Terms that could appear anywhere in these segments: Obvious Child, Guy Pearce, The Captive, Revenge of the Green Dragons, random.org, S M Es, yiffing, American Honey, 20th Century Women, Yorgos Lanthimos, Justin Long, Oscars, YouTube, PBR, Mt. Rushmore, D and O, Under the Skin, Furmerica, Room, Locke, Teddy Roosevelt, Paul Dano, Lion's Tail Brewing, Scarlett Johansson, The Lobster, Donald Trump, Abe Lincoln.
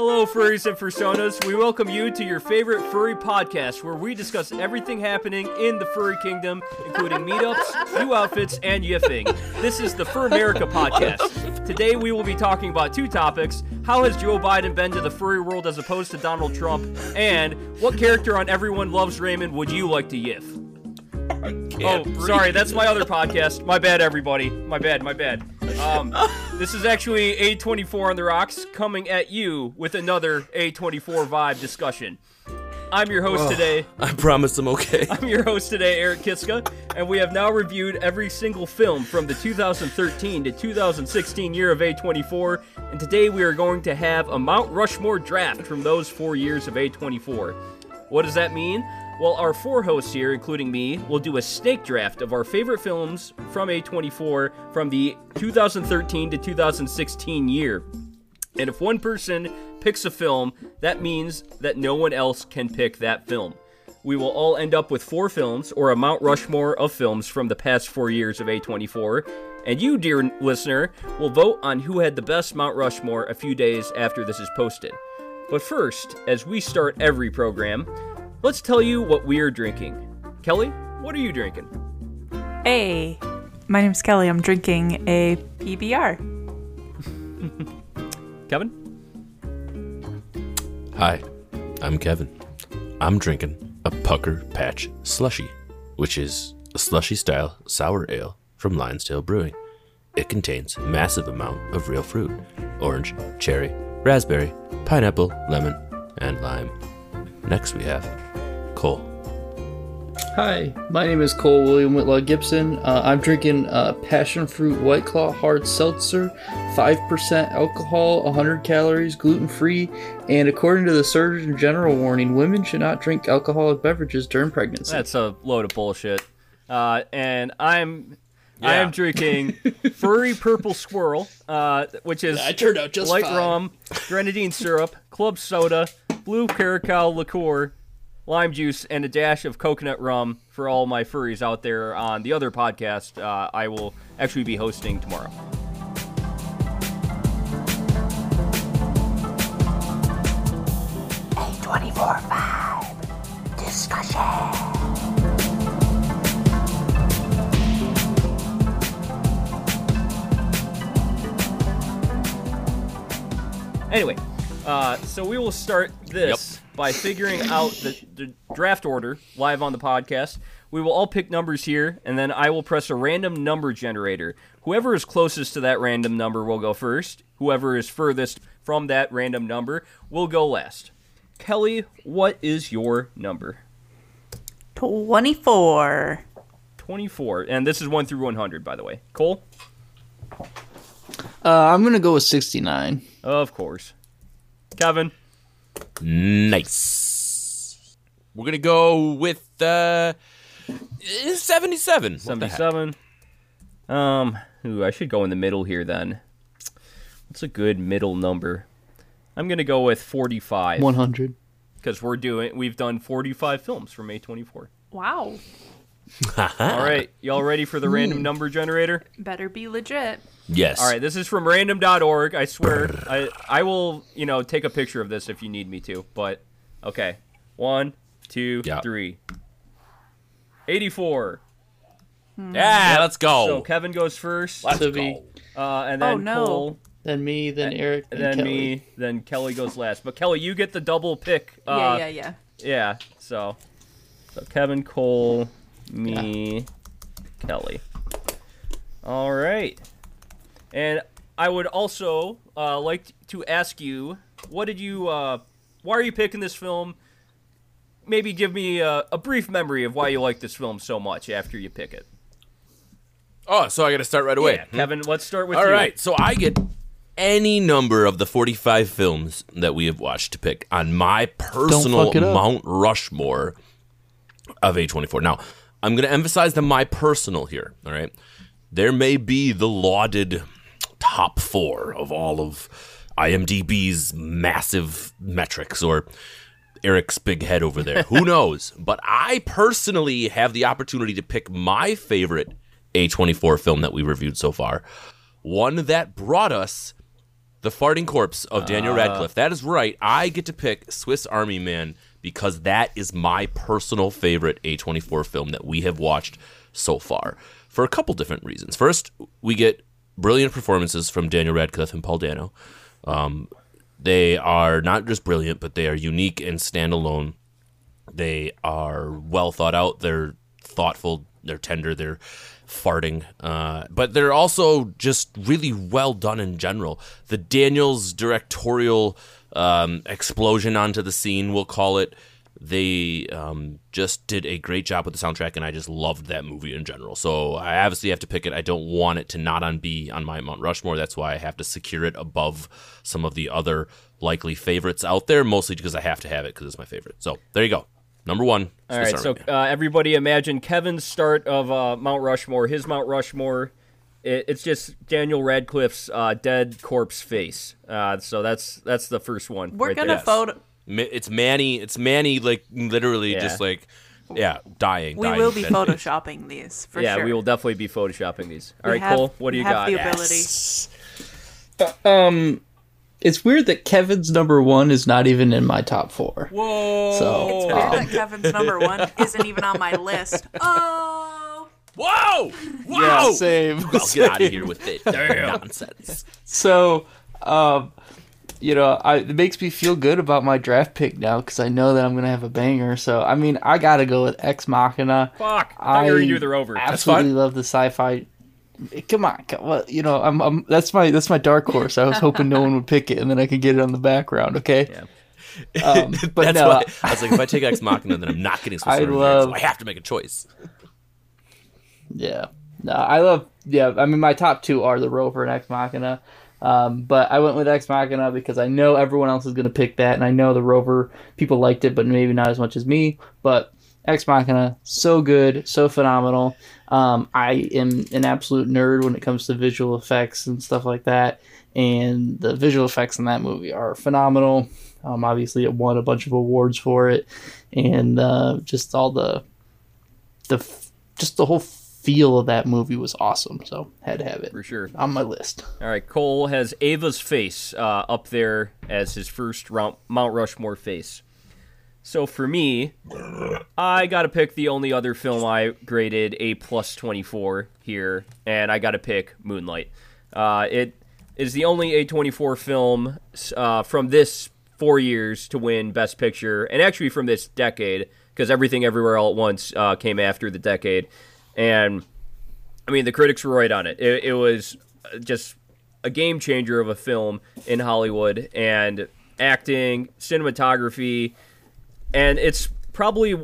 Hello, furries and fursonas. We welcome you to your favorite furry podcast, where we discuss everything happening in the furry kingdom, including meetups, new outfits, and yiffing. This is the Furmerica podcast. Today, we will be talking about two topics: how has Joe Biden been to the furry world as opposed to Donald Trump, and what character on Everyone Loves Raymond would you like to yiff? Sorry, that's my other podcast. My bad, everybody. My bad. This is actually A24 on the Rocks coming at you with another A24 vibe discussion. I'm your host today. I promise I'm okay. I'm your host today, Eric Kiska, and we have now reviewed every single film from the 2013 to 2016 year of A24, and today we are going to have a Mount Rushmore draft from those 4 years of A24. What does that mean? Well, our four hosts here, including me, will do a snake draft of our favorite films from A24 from the 2013 to 2016 year. And if one person picks a film, that means that no one else can pick that film. We will all end up with four films, or a Mount Rushmore of films from the past 4 years of A24. And you, dear listener, will vote on who had the best Mount Rushmore a few days after this is posted. But first, as we start every program, let's tell you what we're drinking. Kelly, what are you drinking? Hey, my name's Kelly. I'm drinking a PBR. Kevin? Hi, I'm Kevin. I'm drinking a Pucker Patch Slushy, which is a slushy-style sour ale from Lion's Tail Brewing. It contains a massive amount of real fruit: orange, cherry, raspberry, pineapple, lemon, and lime. Next we have Cole. Hi, my name is Cole William Whitlaw Gibson. I'm drinking Passion Fruit White Claw Hard Seltzer, 5% alcohol, 100 calories, gluten-free, and according to the Surgeon General warning, women should not drink alcoholic beverages during pregnancy. That's a load of bullshit. I am drinking Furry Purple Squirrel, which is light fine. Rum, grenadine syrup, club soda, blue caracal liqueur, lime juice, and a dash of coconut rum for all my furries out there on the other podcast I will actually be hosting tomorrow. A24 vibe discussion. Anyway. So we will start this by figuring out the draft order live on the podcast. We will all pick numbers here, and then I will press a random number generator. Whoever is closest to that random number will go first. Whoever is furthest from that random number will go last. Kelly, what is your number? 24. 24. And this is 1 through 100, by the way. Cole? I'm going to go with 69. Of course. Kevin. Nice. We're going to go with 77. What 77. I should go in the middle here then. What's a good middle number? I'm going to go with 45. 100. Because we've done 45 films from A24. Wow. All right, y'all ready for the random number generator? Better be legit. Yes. All right, this is from random.org. I swear, I will, take a picture of this if you need me to. But okay, 1, 2, 3. 84. Yeah, let's go. So Kevin goes first. Let's go. And then Cole. Then me. Then Eric. Then Kelly. Me. Then Kelly goes last. But Kelly, you get the double pick. Yeah. So Kevin, Cole, me, Kelly. All right. And I would also like to ask you, why are you picking this film? Maybe give me a brief memory of why you like this film so much after you pick it. Oh, so I got to start right away. Yeah, Kevin, let's start with you. All right, so I get any number of the 45 films that we have watched to pick on my personal Mount Rushmore of A24. Now, I'm going to emphasize the my personal here, all right? There may be the lauded top four of all of IMDb's massive metrics, or Eric's big head over there. Who knows? But I personally have the opportunity to pick my favorite A24 film that we reviewed so far, one that brought us The farting corpse of Daniel Radcliffe. That is right. I get to pick Swiss Army Man because that is my personal favorite A24 film that we have watched so far for a couple different reasons. First, we get brilliant performances from Daniel Radcliffe and Paul Dano. They are not just brilliant, but they are unique and standalone. They are well thought out. They're thoughtful. They're tender. They're farting. But they're also just really well done in general. The Daniels directorial explosion onto the scene, we'll call it. They just did a great job with the soundtrack, and I just loved that movie in general. So I obviously have to pick it. I don't want it to not be on my Mount Rushmore. That's why I have to secure it above some of the other likely favorites out there, mostly because I have to have it because it's my favorite. So there you go. Number one. All right, so everybody imagine Kevin's start of Mount Rushmore. His Mount Rushmore, it's just Daniel Radcliffe's dead corpse face. So that's the first one. We're right going to photo... It's Manny. It's Manny, like, literally just, like, dying. We will be photoshopping these, for sure. Yeah, we will definitely be photoshopping these. All right, Cole, what do you got? We have the ability. It's weird that Kevin's number one is not even in my top four. Whoa. So, it's weird that Kevin's number one isn't even on my list. Oh. Whoa. Whoa. Yeah, same. I'll get out of here with it. Damn. Nonsense. So, you know, it makes me feel good about my draft pick now because I know that I'm going to have a banger. So, I mean, I got to go with Ex Machina. Fuck. I already knew The Rover. Absolutely love the sci-fi. Come on, well, you know, I'm that's my dark horse. I was hoping no one would pick it, and then I could get it on the background. Okay, yeah. But that's no, why I was like, if I take Ex Machina, then I'm not getting Swiss Army Man, so I have to make a choice. Yeah, no, I love. Yeah, I mean, my top two are The Rover and Ex Machina, but I went with Ex Machina because I know everyone else is going to pick that, and I know The Rover people liked it, but maybe not as much as me, but. Ex Machina, so good, so phenomenal. I am an absolute nerd when it comes to visual effects and stuff like that, and the visual effects in that movie are phenomenal. Obviously, it won a bunch of awards for it, and just all just the whole feel of that movie was awesome. So had to have it for sure on my list. All right, Cole has Ava's face up there as his first Mount Rushmore face. So for me, I got to pick the only other film I graded A+24 here, and I got to pick Moonlight. It is the only A24 film from this 4 years to win Best Picture, and actually from this decade, because Everything Everywhere All at Once came after the decade. And, I mean, the critics were right on it. It was just a game changer of a film in Hollywood, and acting, cinematography... And it's probably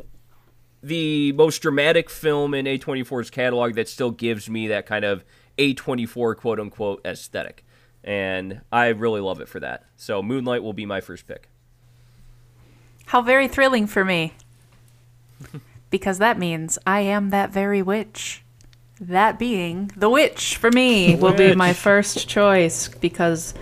the most dramatic film in A24's catalog that still gives me that kind of A24 quote-unquote aesthetic. And I really love it for that. So Moonlight will be my first pick. How very thrilling for me. Because that means I am that very witch. That being The Witch for me will be my first choice because...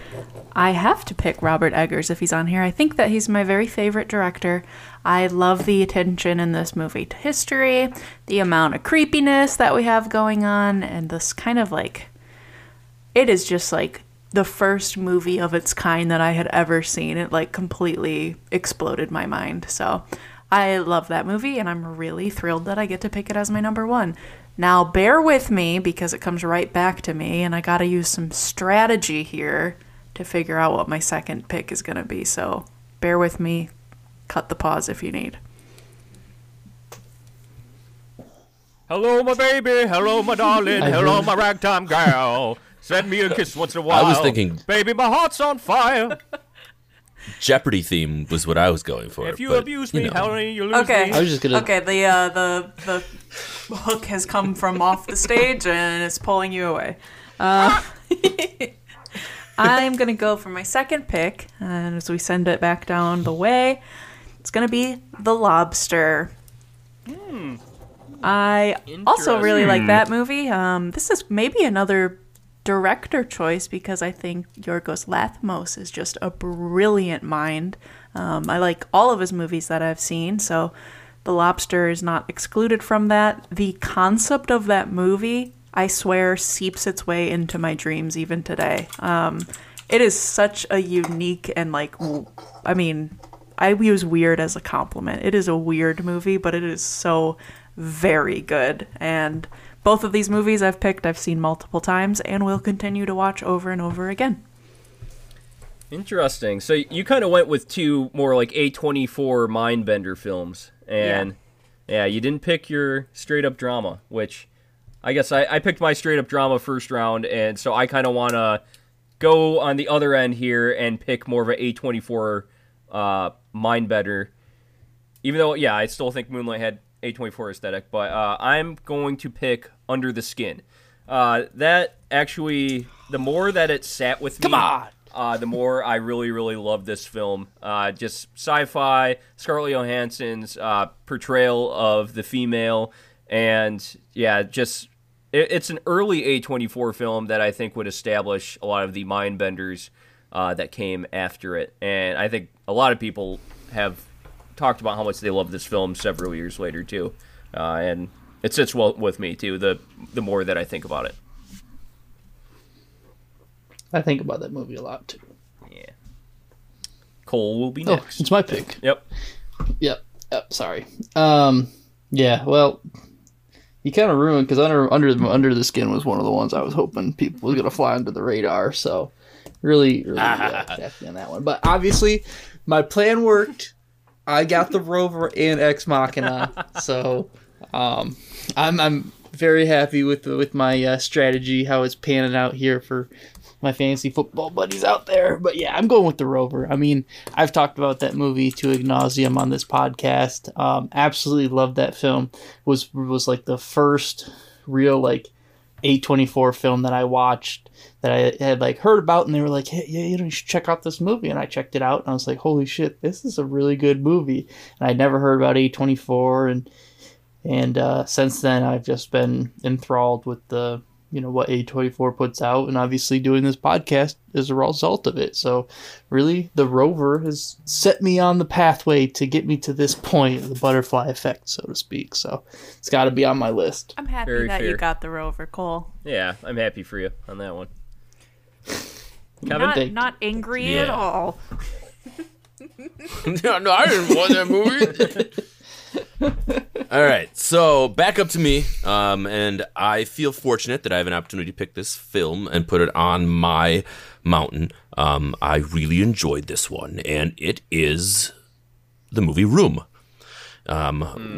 I have to pick Robert Eggers if he's on here. I think that he's my very favorite director. I love the attention in this movie to history, the amount of creepiness that we have going on, and this kind of like, it is just like the first movie of its kind that I had ever seen. It like completely exploded my mind. So I love that movie, and I'm really thrilled that I get to pick it as my number one. Now bear with me because it comes right back to me, and I got to use some strategy here to figure out what my second pick is going to be. So bear with me. Cut the pause if you need. Hello, my baby. Hello, my darling. Hello, my ragtime gal. Send me a kiss once in a while. I was thinking... Baby, my heart's on fire. Jeopardy theme was what I was going for. If you abuse me, how do you lose me? I was just gonna... Okay, the hook has come from off the stage and it's pulling you away. I'm going to go for my second pick, and as we send it back down the way, it's going to be The Lobster. Mm. I also really like that movie. This is maybe another director choice because I think Yorgos Lanthimos is just a brilliant mind. I like all of his movies that I've seen, so The Lobster is not excluded from that. The concept of that movie... I swear, seeps its way into my dreams even today. It is such a unique and, like, I mean, I use weird as a compliment. It is a weird movie, but it is so very good. And both of these movies I've picked, I've seen multiple times and will continue to watch over and over again. Interesting. So you kind of went with two more like A24 mindbender films. And yeah, you didn't pick your straight up drama, which I guess I picked my straight up drama first round. And so I kind of want to go on the other end here and pick more of an A24 mindbender. Even though, yeah, I still think Moonlight had A24 aesthetic, but I'm going to pick Under the Skin. That actually, the more that it sat with me... Come on! The more I really, really love this film. Just sci-fi, Scarlett Johansson's portrayal of the female, and yeah, just it's an early A24 film that I think would establish a lot of the mindbenders that came after it. And I think a lot of people have talked about how much they love this film several years later too, and it sits well with me too. The more that I think about it. I think about that movie a lot, too. Yeah. Cole will be next. It's my pick. Yep. Sorry. Yeah, well, you kind of ruined, because Under the Skin was one of the ones I was hoping people was going to fly under the radar, so really happy on that one. But obviously, my plan worked. I got The Rover and Ex Machina, so I'm very happy with my strategy, how it's panning out here for... my fantasy football buddies out there. But yeah, I'm going with The Rover. I mean, I've talked about that movie to ad nauseum on this podcast. Absolutely loved that film. Was like the first real like A24 film that I watched that I had like heard about, and they were like, hey, yeah, you know, you should check out this movie. And I checked it out, and I was like, holy shit, this is a really good movie. And I'd never heard about A24, and since then I've just been enthralled with the, you know, what A24 puts out, and obviously doing this podcast is a result of it. So really, The Rover has set me on the pathway to get me to this point, the butterfly effect, so to speak. So it's got to be on my list. I'm happy you got The Rover, Cole. Yeah, I'm happy for you on that one. Not angry at all. No, I didn't want that movie. All right, so back up to me, and I feel fortunate that I have an opportunity to pick this film and put it on my mountain. I really enjoyed this one, and it is the movie Room.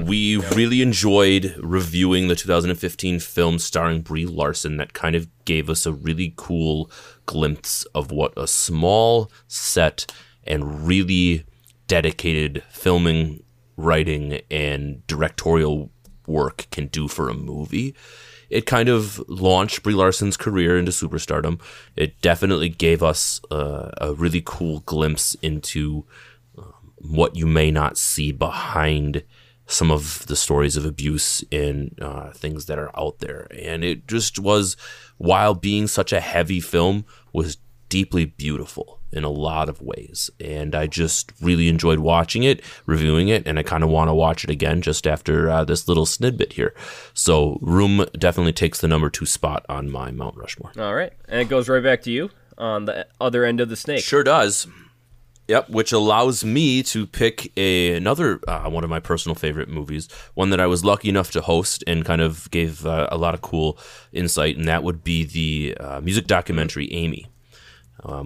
We really enjoyed reviewing the 2015 film starring Brie Larson that kind of gave us a really cool glimpse of what a small set and really dedicated filming, writing, and directorial work can do for a movie. It kind of launched Brie Larson's career into superstardom. It definitely gave us a really cool glimpse into what you may not see behind some of the stories of abuse and things that are out there. And it just was, while being such a heavy film, was deeply beautiful in a lot of ways. And I just really enjoyed watching it, reviewing it, and I kind of want to watch it again just after this little snidbit here. So Room definitely takes the number 2 spot on my Mount Rushmore. All right. And it goes right back to you on the other end of the snake. Sure does. Yep, which allows me to pick another one of my personal favorite movies, one that I was lucky enough to host and kind of gave a lot of cool insight, and that would be the music documentary Amy.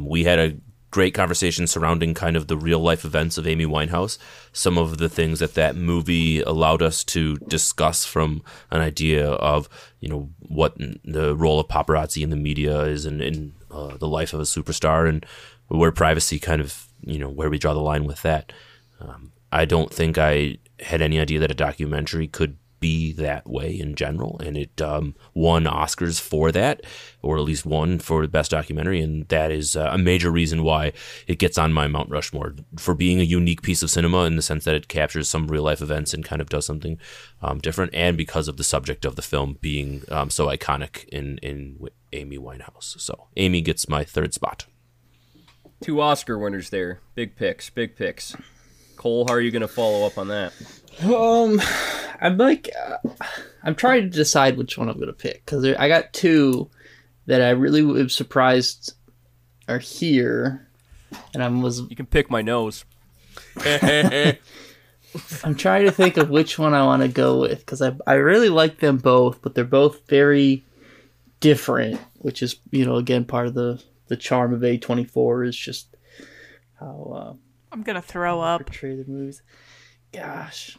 We had a great conversation surrounding kind of the real life events of Amy Winehouse, some of the things that movie allowed us to discuss from an idea of, you know, what the role of paparazzi in the media is in the life of a superstar, and where privacy kind of, you know, where we draw the line with that. I don't think I had any idea that a documentary could be that way in general, and it won Oscars for that, or at least won for the best documentary, and that is a major reason why it gets on my Mount Rushmore, for being a unique piece of cinema in the sense that it captures some real life events and kind of does something different, and because of the subject of the film being so iconic in Amy Winehouse. So Amy gets my 3rd spot. 2 Oscar winners there. Big picks. Cole, how are you going to follow up on that? I'm like, I'm trying to decide which one I'm going to pick, because I got 2 that I really was surprised are here, and You can pick my nose. I'm trying to think of which one I want to go with, because I really like them both, but they're both very different, which is, you know, again, part of the charm of A24 is just how... I'm going to throw up. Portray the movies. Gosh,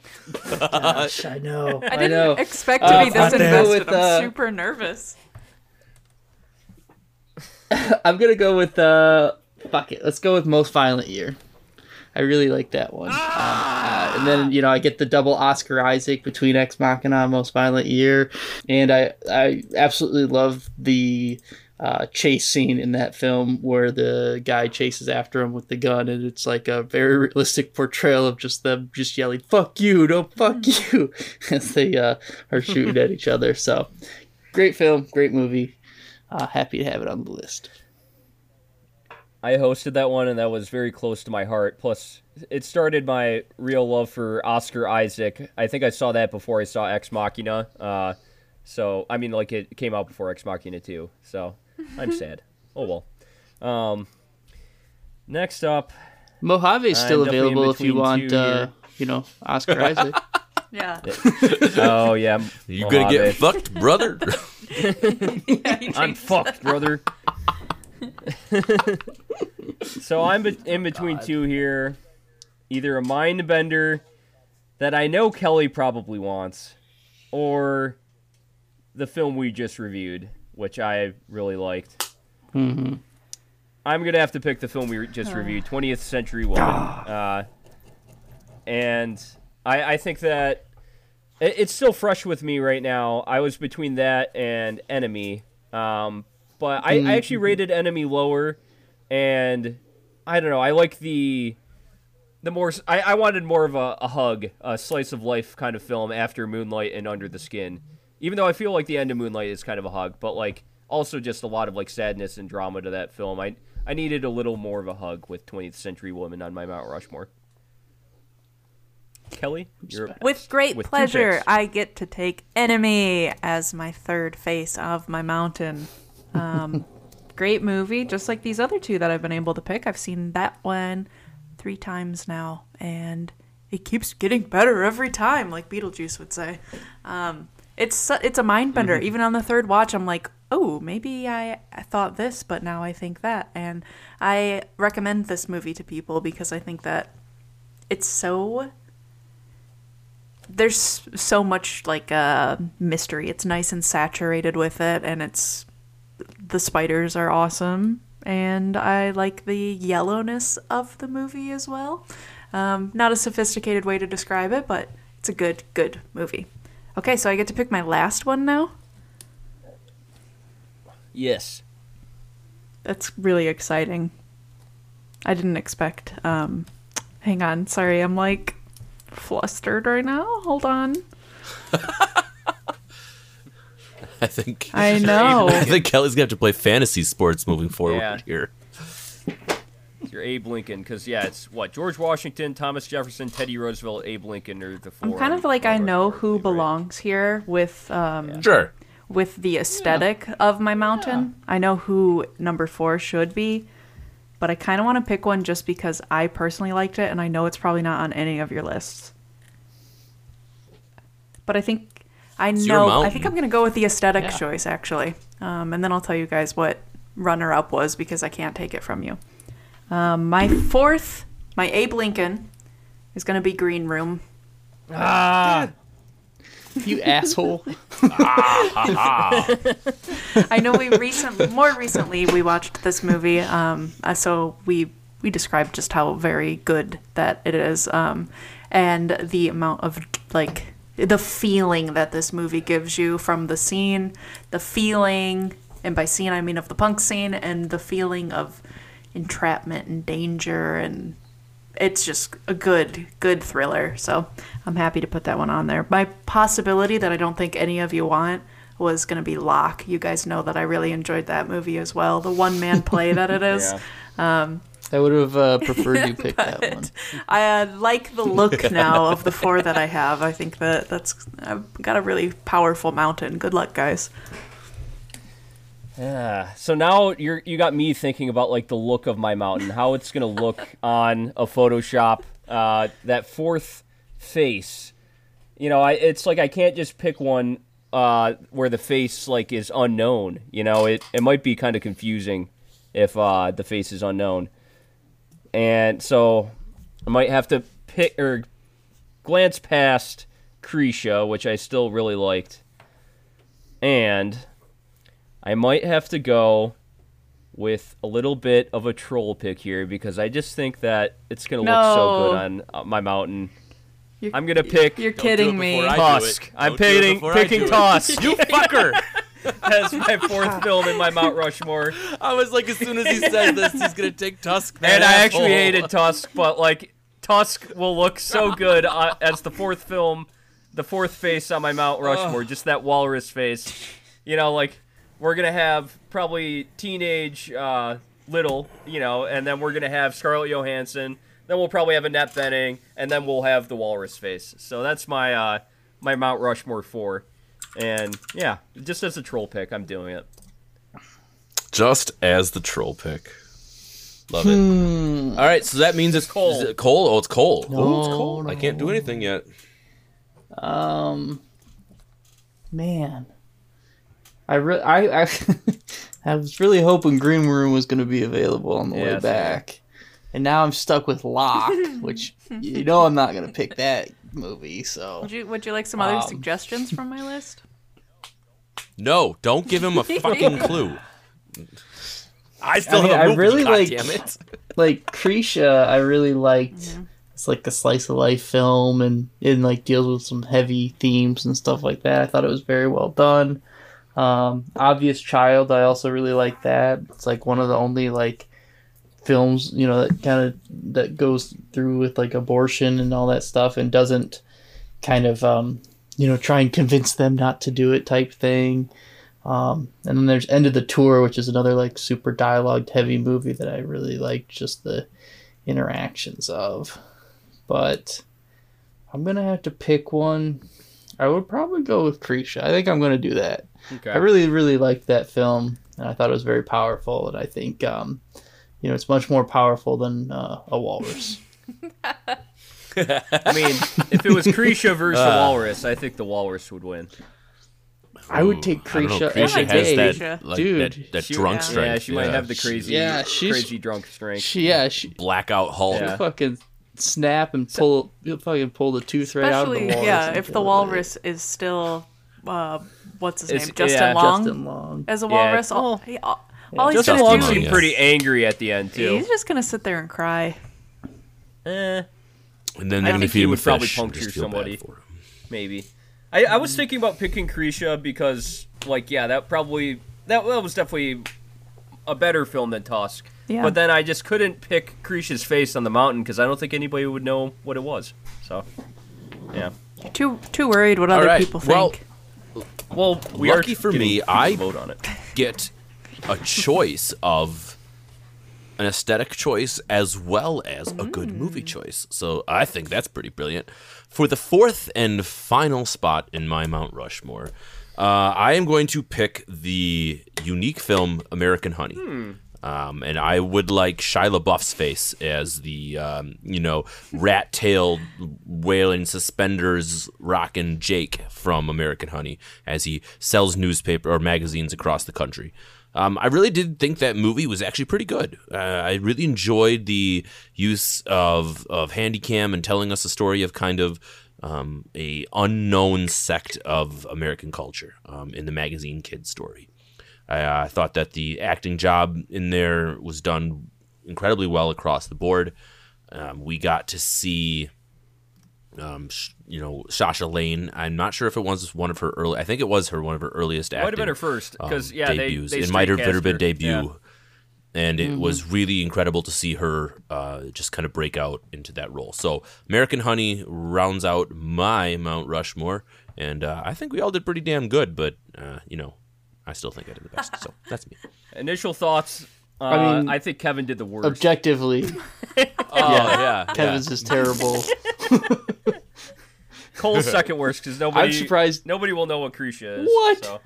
I know. I didn't expect to be this invested. I'm super nervous. I'm going to go with... fuck it. Let's go with Most Violent Year. I really like that one. And then, you know, I get the double Oscar Isaac between Ex Machina and Most Violent Year. And I absolutely love the chase scene in that film where the guy chases after him with the gun. And it's like a very realistic portrayal of just them just yelling, fuck you, no, fuck you, as they are shooting at each other. So great film, great movie. Happy to have it on the list. I hosted that one, and that was very close to my heart. Plus, it started my real love for Oscar Isaac. I think I saw that before I saw Ex Machina. So, I mean, like, it came out before Ex Machina 2. So, I'm sad. Oh, well. Next up. Mojave's still available if you want, you know, Oscar Isaac. Yeah. Oh, yeah. You're going to get fucked, brother. I'm fucked, brother. So I'm in between two here. Either a mind bender that I know Kelly probably wants, or the film we just reviewed, which I really liked. Mm-hmm. I'm gonna have to pick the film we just reviewed, 20th Century Women. And I think that it's still fresh with me right now. I was between that and Enemy. But I actually rated Enemy lower, and I don't know. I like the more... I wanted more of a hug, a slice-of-life kind of film after Moonlight and Under the Skin. Even though I feel like the end of Moonlight is kind of a hug, but like also just a lot of like sadness and drama to that film. I needed a little more of a hug with 20th Century Women on my Mount Rushmore. Kelly? With pleasure, I get to take Enemy as my third face of my mountain. Great movie, just like these other two that I've been able to pick. I've seen that one 3 times now, and it keeps getting better every time, like Beetlejuice would say. It's a mind bender. Mm-hmm. Even on the third watch, I'm like, oh, maybe I thought this, but now I think that. And I recommend this movie to people because I think that it's so... There's so much like mystery. It's nice and saturated with it, and it's... The spiders are awesome, and I like the yellowness of the movie as well. Not a sophisticated way to describe it, but it's a good movie. Okay, so I get to pick my last one now? Yes. That's really exciting. I didn't expect. Hang on, sorry, I'm like flustered right now. Hold on. I know. I think Kelly's gonna have to play fantasy sports moving forward here. You're Abe Lincoln, because it's what George Washington, Thomas Jefferson, Teddy Roosevelt, Abe Lincoln are the 4. I'm kind of like I know who belongs here with with the aesthetic of my mountain. Yeah. I know who number 4 should be, but I kind of want to pick one just because I personally liked it, and I know it's probably not on any of your lists. But I think. I think I'm going to go with the aesthetic choice, actually. And then I'll tell you guys what runner-up was, because I can't take it from you. My fourth, my Abe Lincoln, is going to be Green Room. You asshole. I know more recently we watched this movie, so we described just how very good that it is, and the amount of, like... The feeling that this movie gives you from the scene, the feeling, and by scene I mean of the punk scene, and the feeling of entrapment and danger, and it's just a good thriller. So I'm happy to put that one on there. My possibility that I don't think any of you want was going to be Locke. You guys know that I really enjoyed that movie as well. The one-man play that it is. Yeah. I would have preferred you pick that one. I like the look now of the 4 that I have. I think that's I've got a really powerful mountain. Good luck, guys. Yeah. So now you got me thinking about like the look of my mountain, how it's gonna look on a Photoshop. That fourth face, you know, it's like I can't just pick one where the face like is unknown. You know, it might be kind of confusing if the face is unknown, and so I might have to pick or glance past Krisha, which I still really liked, and I might have to go with a little bit of a troll pick here because I just think that it's going to look so good on my mountain. I'm going to pick... You're kidding me. Tusk. I'm picking Tusk. You fucker! That's my fourth film in my Mount Rushmore. I was like, as soon as he said this, he's going to take Tusk. And I actually hated Tusk, but like, Tusk will look so good as the fourth film, the fourth face on my Mount Rushmore, just that walrus face. You know, like... We're going to have probably teenage Little, you know, and then we're going to have Scarlett Johansson. Then we'll probably have Annette Bening, and then we'll have the walrus face. So that's my my Mount Rushmore 4. And, yeah, just as a troll pick, I'm doing it. Just as the troll pick. Love it. All right, so that means it's Cole. Is it Cole? Oh, it's Cole. No, oh, it's Cole. No. I can't do anything yet. Man. I was really hoping Green Room was going to be available on the way back. And now I'm stuck with Locke, which, you know, I'm not going to pick that movie, so... Would you like some other suggestions from my list? No, don't give him a fucking clue. I have a movie, really goddammit. Like, Krisha, I really liked... Yeah. It's like a slice of life film, and like, deals with some heavy themes and stuff like that. I thought it was very well done. Obvious Child, I also really like that. It's like one of the only like films, you know, that kind of that goes through with like abortion and all that stuff and doesn't kind of you know, try and convince them not to do it type thing. And then there's End of the Tour, which is another like super dialogue heavy movie that I really like just the interactions of. But I'm gonna have to pick one. I would probably go with Krisha. I think I'm gonna do that. Okay. I really, really liked that film, and I thought it was very powerful. And I think, you know, it's much more powerful than a walrus. I mean, if it was Krisha versus a walrus, I think the walrus would win. I would take Krisha. Krisha has that, like, dude. That drunk strength. Yeah, she might have the crazy drunk strength. She blackout Hulk. Yeah. Fucking snap and pull. You'll fucking pull the tooth right out of the walrus. Yeah, if the walrus is still. What's his name? Justin Long as a walrus. Justin Long seemed pretty angry at the end too. He's just gonna sit there and cry. And then I think he would probably puncture somebody. Maybe. I was thinking about picking Krisha because, like, yeah, that was definitely a better film than Tusk. Yeah. But then I just couldn't pick Krisha's face on the mountain because I don't think anybody would know what it was. So, yeah. You're too worried what other people think. Well, lucky for me, I vote on it. Get a choice of an aesthetic choice as well as a good movie choice. So I think that's pretty brilliant. For the fourth and final spot in my Mount Rushmore, I am going to pick the unique film American Honey. And I would like Shia LaBeouf's face as the, you know, rat-tailed, wailing, suspenders rocking Jake from American Honey as he sells newspaper or magazines across the country. I really did think that movie was actually pretty good. I really enjoyed the use of Handycam and telling us a story of kind of a unknown sect of American culture in the magazine kid story. I thought that the acting job in there was done incredibly well across the board. We got to see, you know, Sasha Lane. I'm not sure if it was one of her early. I think it was one of her earliest acting. Might have been her first, because debuts. It might have been her debut, and it was really incredible to see her just kind of break out into that role. So American Honey rounds out my Mount Rushmore, and I think we all did pretty damn good. But you know. I still think I did the best, so that's me. Initial thoughts, I mean, I think Kevin did the worst. Objectively. Kevin's is terrible. Cole's second worst, because nobody will know what Krisha is. What? So.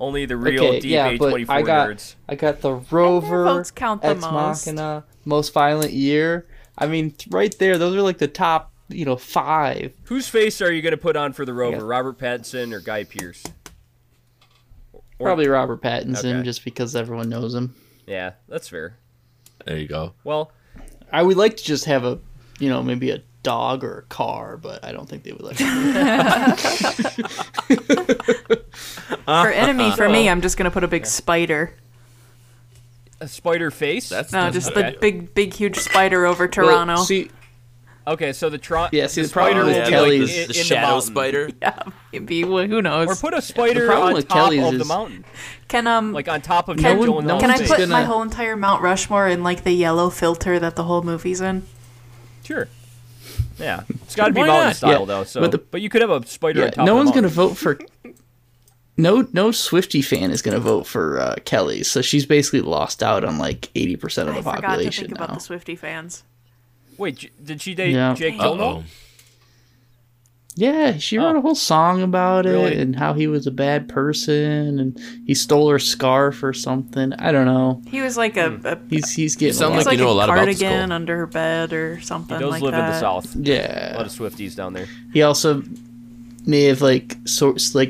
Only the real DA24 nerds. I got The Rover, Ex Machina, Most Violent Year. I mean, right there, those are like the top, you know, five. Whose face are you going to put on for The Rover? Robert Pattinson or Guy Pearce? Probably Robert Pattinson, just because everyone knows him. Yeah, that's fair. There you go. Well, I would like to just have a, you know, maybe a dog or a car, but I don't think they would like to. For Enemy, for me, I'm just going to put a big spider. A spider face? That's just the big, huge spider over Toronto. Well, see, okay, so the Toronto... Yeah, see, the spider will be like the shadow spider. Yeah, maybe, well, who knows? Or put a spider on top of the mountain. Can, like, on top of... Can I put my whole entire Mount Rushmore in, like, the yellow filter that the whole movie's in? Sure. Yeah. It's got to be Bollywood style, though, so... But you could have a spider on top of the mountain. No one's going to vote for... No Swiftie fan is going to vote for Kelly, so she's basically lost out on like 80% of the population. I forgot to think about the Swiftie fans. Wait, did she date Jake Gyllenhaal? Yeah, she wrote a whole song about it and how he was a bad person and he stole her scarf or something. I don't know. He was like he's getting a cardigan under her bed or something like that. He does live in the South. Yeah, a lot of Swifties down there. He also may have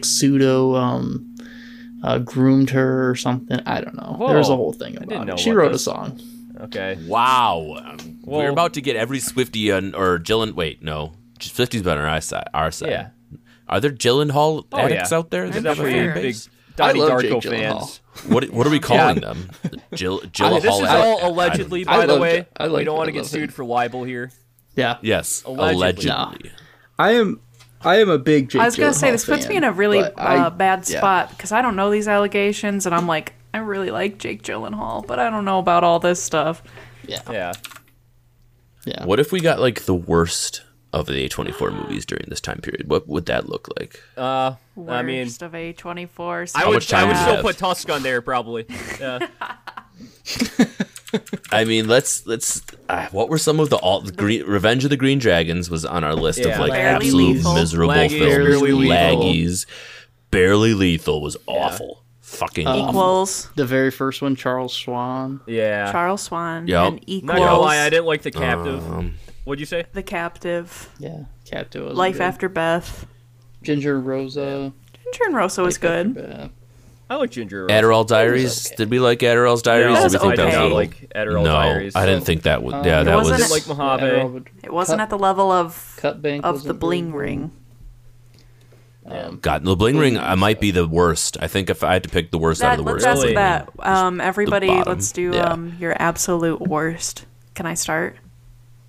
pseudo groomed her or something. I don't know. Whoa. There was a whole thing about it. She wrote a song. Okay. Wow. Well, we're about to get every Swiftie or Gyllenhaal. Wait, no. Swiftie's been on our side. Yeah. Are there Gyllenhaal addicts out there? There's definitely big Donnie Darko fans. What are we calling them? Gyllenhaal. This is all allegedly, by the way. We don't want to get sued for libel here. Yeah. Yes. Allegedly. I am a big Jake Gyllenhaal fan. I was going to say, this puts me in a really bad spot because I don't know these allegations, and I'm like, I really like Jake Gyllenhaal, but I don't know about all this stuff. Yeah. What if we got, like, the worst of the A24 movies during this time period? What would that look like? Worst of A24. I would still put Tusk on there, probably. Yeah. I mean, let's. What were some of Revenge of the Green Dragons was on our list of absolute miserable films. Laggies. Barely Lethal was awful. Fucking Equals. The very first one, Charles Swan. Yeah. Charles Swan. Yep. And Equals. Not gonna lie, I didn't like The Captive. What'd you say? The Captive. Yeah. Captive. Was Life After Beth. Ginger and Rosa. Ginger and Rosa was good. I like Ginger. Adderall Diaries. Okay. Did we like Adderall's Diaries? No, I did not like Adderall Diaries. No, I didn't think that would. Yeah, that was like Mojave. It wasn't at the level of the bling ring. God, the bling ring might be the worst. I think if I had to pick the worst out of the worst. Let's ask that. Everybody, let's do your absolute worst. Can I start?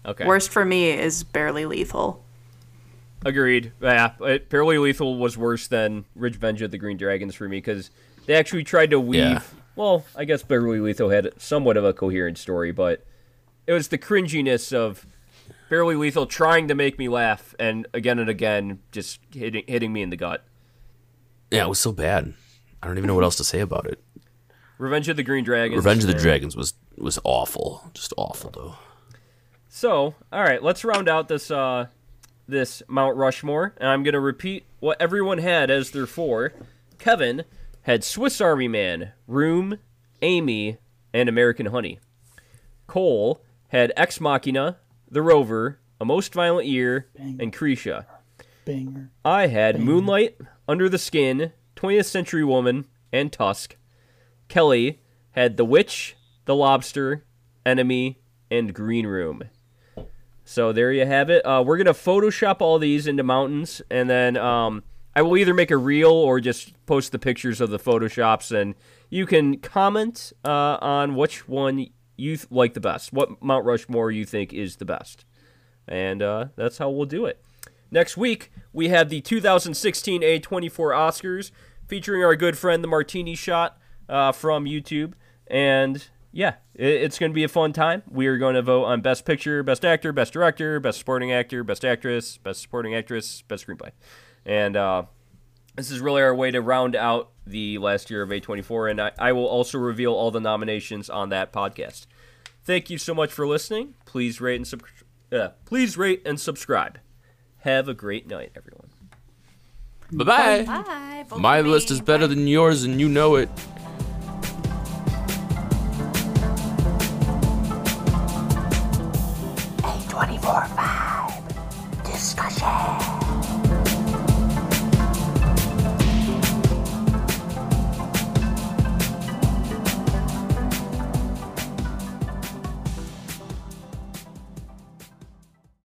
Okay. Worst for me is Barely Lethal. Agreed. Yeah, Barely Lethal was worse than Revenge of the Green Dragons for me because... They actually tried to weave... Yeah. Well, I guess Barely Lethal had somewhat of a coherent story, but it was the cringiness of Barely Lethal trying to make me laugh and again just hitting me in the gut. Yeah, it was so bad. I don't even know what else to say about it. Revenge of the Green Dragons was awful. Just awful, though. So, all right, let's round out this Mount Rushmore, and I'm going to repeat what everyone had as their four. Kevin had Swiss Army Man, Room, Amy, and American Honey. Cole had Ex Machina, The Rover, A Most Violent Year, and Krisha. Banger. I had Moonlight, Under the Skin, 20th Century Women, and Tusk. Kelly had The Witch, The Lobster, Enemy, and Green Room. So there you have it. We're going to Photoshop all these into mountains, and then... I will either make a reel or just post the pictures of the Photoshops, and you can comment on which one you like the best, what Mount Rushmore you think is the best. And that's how we'll do it. Next week, we have the 2016 A24 Oscars featuring our good friend, The Martini Shot from YouTube. And yeah, it's going to be a fun time. We are going to vote on Best Picture, Best Actor, Best Director, Best Supporting Actor, Best Actress, Best Supporting Actress, Best Screenplay. And this is really our way to round out the last year of A24, and I will also reveal all the nominations on that podcast. Thank you so much for listening. Please rate and subscribe. Have a great night, everyone. Bye-bye. Bye. My list is better than yours, and you know it. A24 Vibe Discussion.